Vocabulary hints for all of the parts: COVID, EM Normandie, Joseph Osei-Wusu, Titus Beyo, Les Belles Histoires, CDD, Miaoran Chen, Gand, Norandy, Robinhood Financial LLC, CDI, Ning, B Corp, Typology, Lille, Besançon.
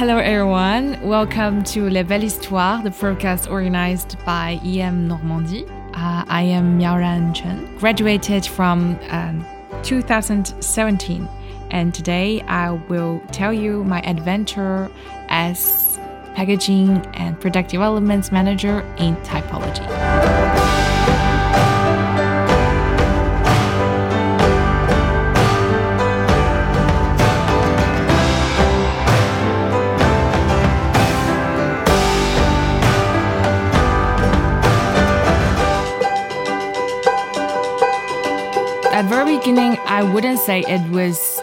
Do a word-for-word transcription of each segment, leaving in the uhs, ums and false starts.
Hello everyone, welcome to Les Belles Histoires, the podcast organized by E M Normandie. Uh, I am Miaoran Chen, graduated from um, two thousand seventeen, and today I will tell you my adventure as packaging and product development manager in Typology. At the very beginning, I wouldn't say it was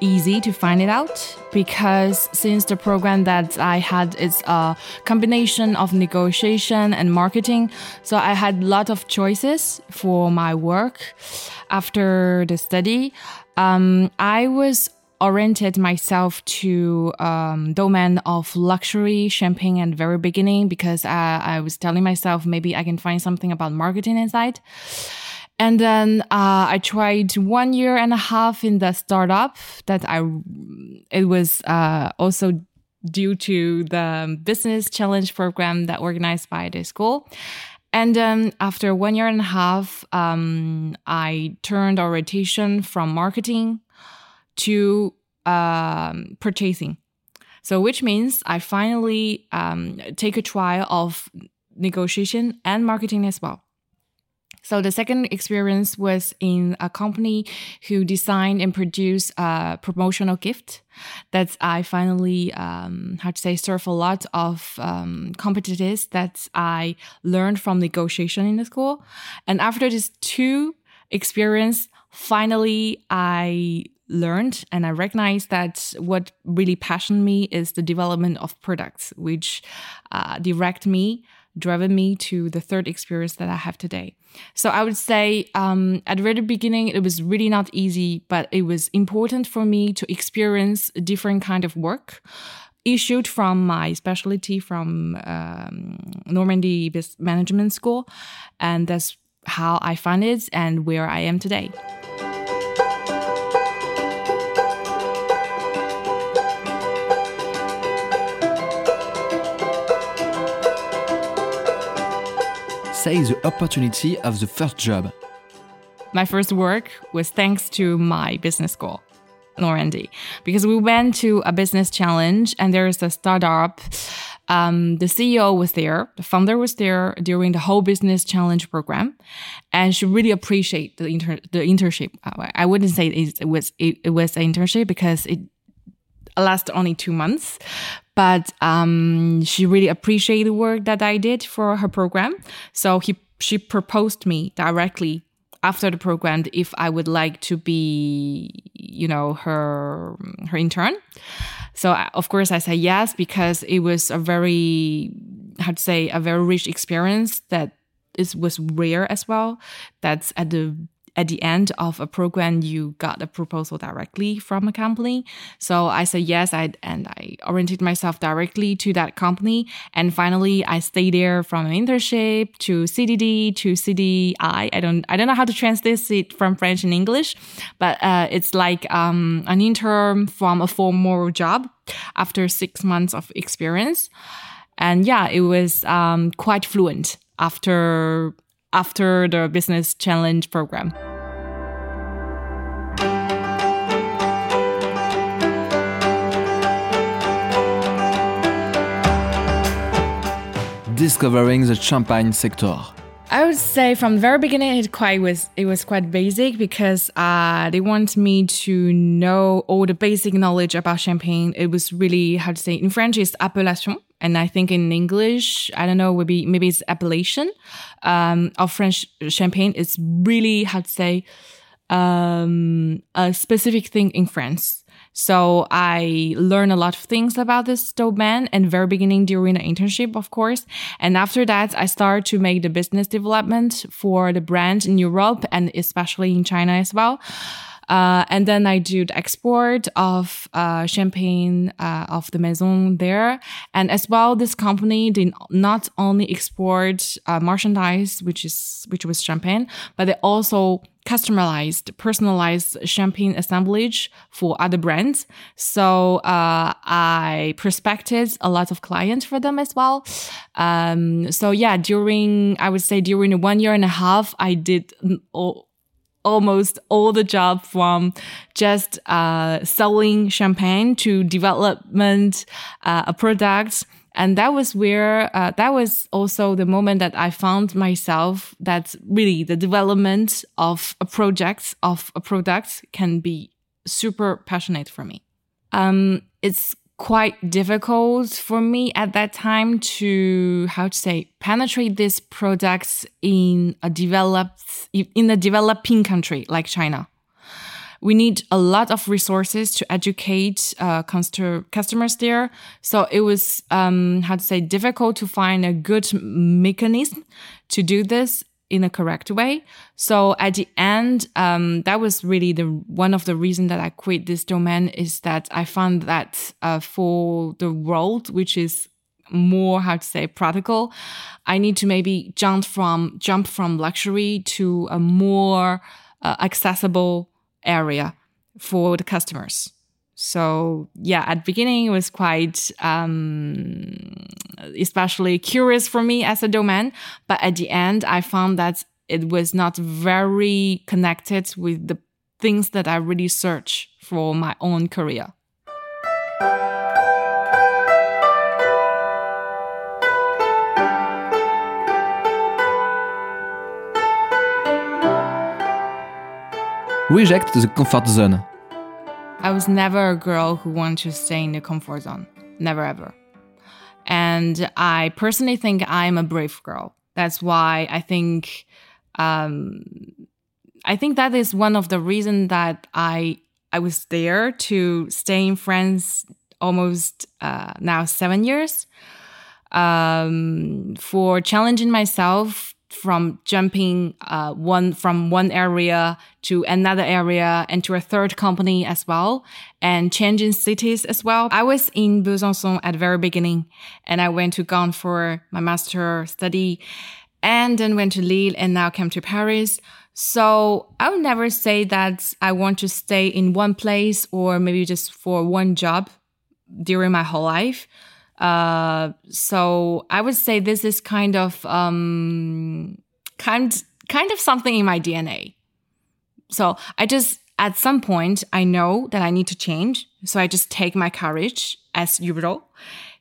easy to find it out, because since the program that I had is a combination of negotiation and marketing, so I had a lot of choices for my work after the study. Um, I was oriented myself to um, domain of luxury, champagne at the very beginning, because I, I was telling myself maybe I can find something about marketing inside. And then uh, I tried one year and a half in the startup that I, it was uh, also due to the business challenge program that organized by the school. And then after one year and a half, um, I turned our rotation from marketing to um, purchasing. So which means I finally um, take a trial of negotiation and marketing as well. So the second experience was in a company who designed and produced a promotional gift that I finally, um, how to say, serve a lot of um, competencies that I learned from negotiation in the school. And after these two experiences, finally, I learned and I recognized that what really passioned me is the development of products, which uh, direct me driven me to the third experience that I have today. So I would say um, at the very beginning, it was really not easy, but it was important for me to experience a different kind of work issued from my specialty from um, Norandy Business Management School. And that's how I found it and where I am today. Say the opportunity of the first job. My first work was thanks to my business school, Norandy, because we went to a business challenge and there is a startup. Um, the C E O was there, the founder was there during the whole business challenge program, and she really appreciated the inter- the internship. I wouldn't say it was it, it was an internship because it lasted only two months. But um, she really appreciated the work that I did for her program. So he, she proposed me directly after the program if I would like to be, you know, her her intern. So, I, of course, I said yes, because it was a very, how to say, a very rich experience that is, was rare as well. That's at the At the end of a program, you got a proposal directly from a company. So I said yes, I and I oriented myself directly to that company. And finally, I stayed there from an internship to C D D to C D I. I don't I don't know how to translate it from French and English, but uh, it's like um, an intern from a formal job after six months of experience. And yeah, it was um, quite fluent after. after the business challenge program. Discovering the champagne sector. I would say from the very beginning, it quite was it was quite basic because uh, they want me to know all the basic knowledge about champagne. It was really, how to say, in French it's appellation. And I think in English, I don't know, would be maybe it's appellation um, of French champagne. It's really, how to say, um, a specific thing in France. So I learned a lot of things about this domain and very beginning during the internship, of course. And after that, I started to make the business development for the brand in Europe and especially in China as well. Uh, and then I do the export of uh, champagne uh, of the maison there. And as well, this company did not only export uh, merchandise, which is which was champagne, but they also customized, personalized champagne assemblage for other brands. So uh, I prospected a lot of clients for them as well. Um, so yeah, during, I would say during one year and a half, I did all, almost all the job from just uh, selling champagne to development, uh, a product. And that was where, uh, that was also the moment that I found myself that really the development of a project, of a product can be super passionate for me. Um, it's quite difficult for me at that time to, how to say, penetrate these products in a developed, in a developing country like China. We need a lot of resources to educate uh, customers there. So it was, um, how to say, difficult to find a good mechanism to do this in a correct way. So at the end, um, that was really the one of the reasons that I quit this domain is that I found that uh, for the world, which is more, how to say, practical, I need to maybe jump from jump from luxury to a more uh, accessible area for the customers. So yeah, at the beginning it was quite um especially curious for me as a domain, but at the end I found that it was not very connected with the things that I really search for my own career. Reject the comfort zone. I was never a girl who wanted to stay in the comfort zone. Never, ever. And I personally think I'm a brave girl. That's why I think, um, I think that is one of the reasons that I, I was there to stay in France almost uh, now seven years um, for challenging myself from jumping uh, one from one area to another area and to a third company as well, and changing cities as well. I was in Besançon at the very beginning, and I went to Gand for my master study, and then went to Lille, and now came to Paris. So I would never say that I want to stay in one place or maybe just for one job during my whole life. Uh, so I would say this is kind of, um, kind, kind of something in my D N A. So I just, at some point, I know that I need to change. So I just take my courage as usual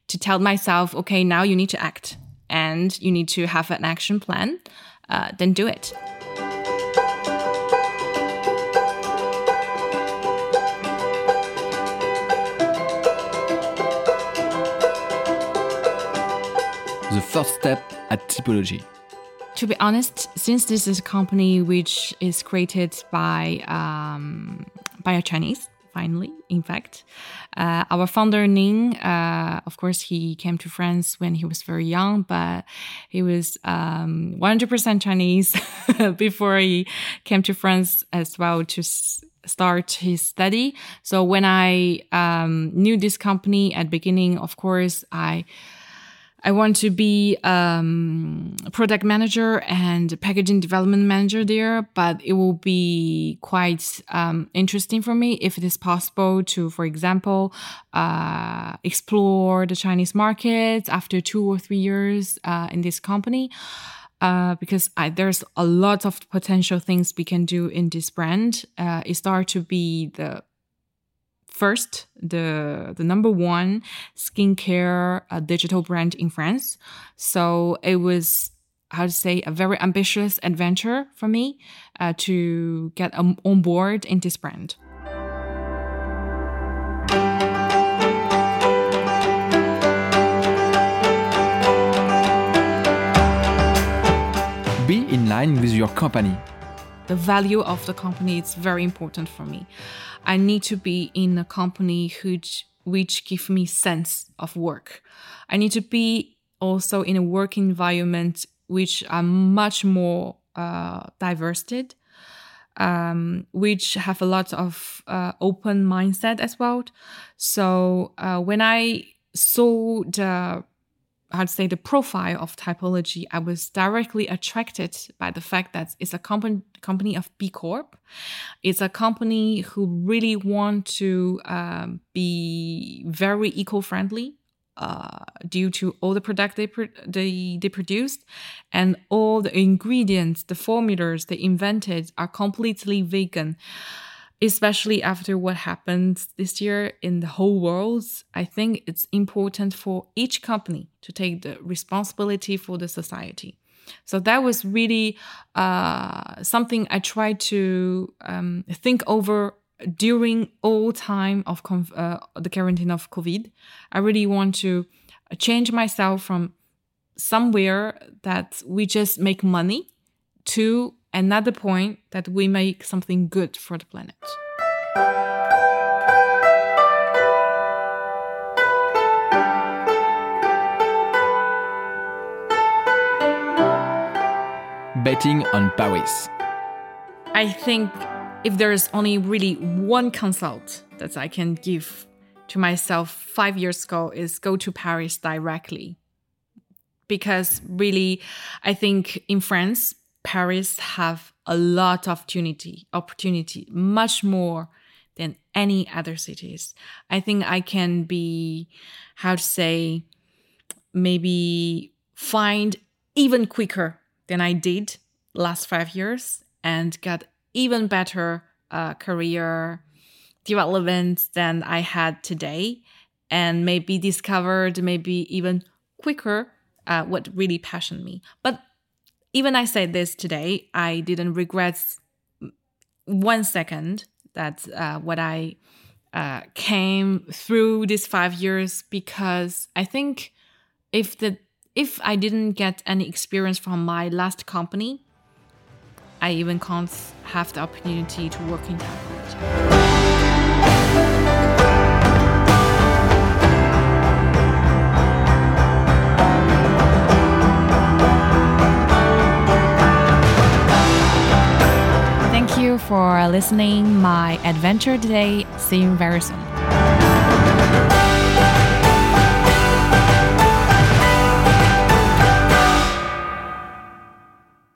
to tell myself, okay, now you need to act and you need to have an action plan. Uh, then do it. The first step at Typology. To be honest, since this is a company which is created by um, by a Chinese, finally, in fact, uh, our founder Ning, uh, of course, he came to France when he was very young, but he was um, one hundred percent Chinese before he came to France as well to s- start his study. So when I um, knew this company at the beginning, of course, I... I want to be um product manager and packaging development manager there, but it will be quite um interesting for me if it is possible to, for example, uh explore the Chinese market after two or three years uh in this company, uh because I, there's a lot of potential things we can do in this brand. Uh, it start to be the First, the the number one skincare uh, digital brand in France. So it was, how to say, a very ambitious adventure for me uh, to get um, on board in this brand. Be in line with your company. The value of the company is very important for me. I need to be in a company which, which gives me sense of work. I need to be also in a work environment which are much more uh, diverse. um, which have a lot of uh, open mindset as well. So uh, when I saw the, I'd say the profile of Typology, I was directly attracted by the fact that it's a company company of B Corp. It's a company who really want to um, be very eco-friendly uh, due to all the product they, pro- they they produced, and all the ingredients, the formulas they invented are completely vegan. Especially after what happened this year in the whole world, I think it's important for each company to take the responsibility for the society. So that was really uh, something I tried to um, think over during all time of conf- uh, the quarantine of COVID. I really want to change myself from somewhere that we just make money to another point that we make something good for the planet. Betting on Paris. I think if there is only really one consult that I can give to myself five years ago is go to Paris directly. Because really, I think in France, Paris have a lot of opportunity, opportunity, much more than any other cities. I think I can be, how to say, maybe find even quicker than I did last five years and got even better uh, career development than I had today, and maybe discovered maybe even quicker uh, what really passioned me. But even I said this today, I didn't regret one second that uh, what I uh, came through these five years, because I think if the if I didn't get any experience from my last company, I even can't have the opportunity to work in Typology. For listening my adventure today. See you very soon.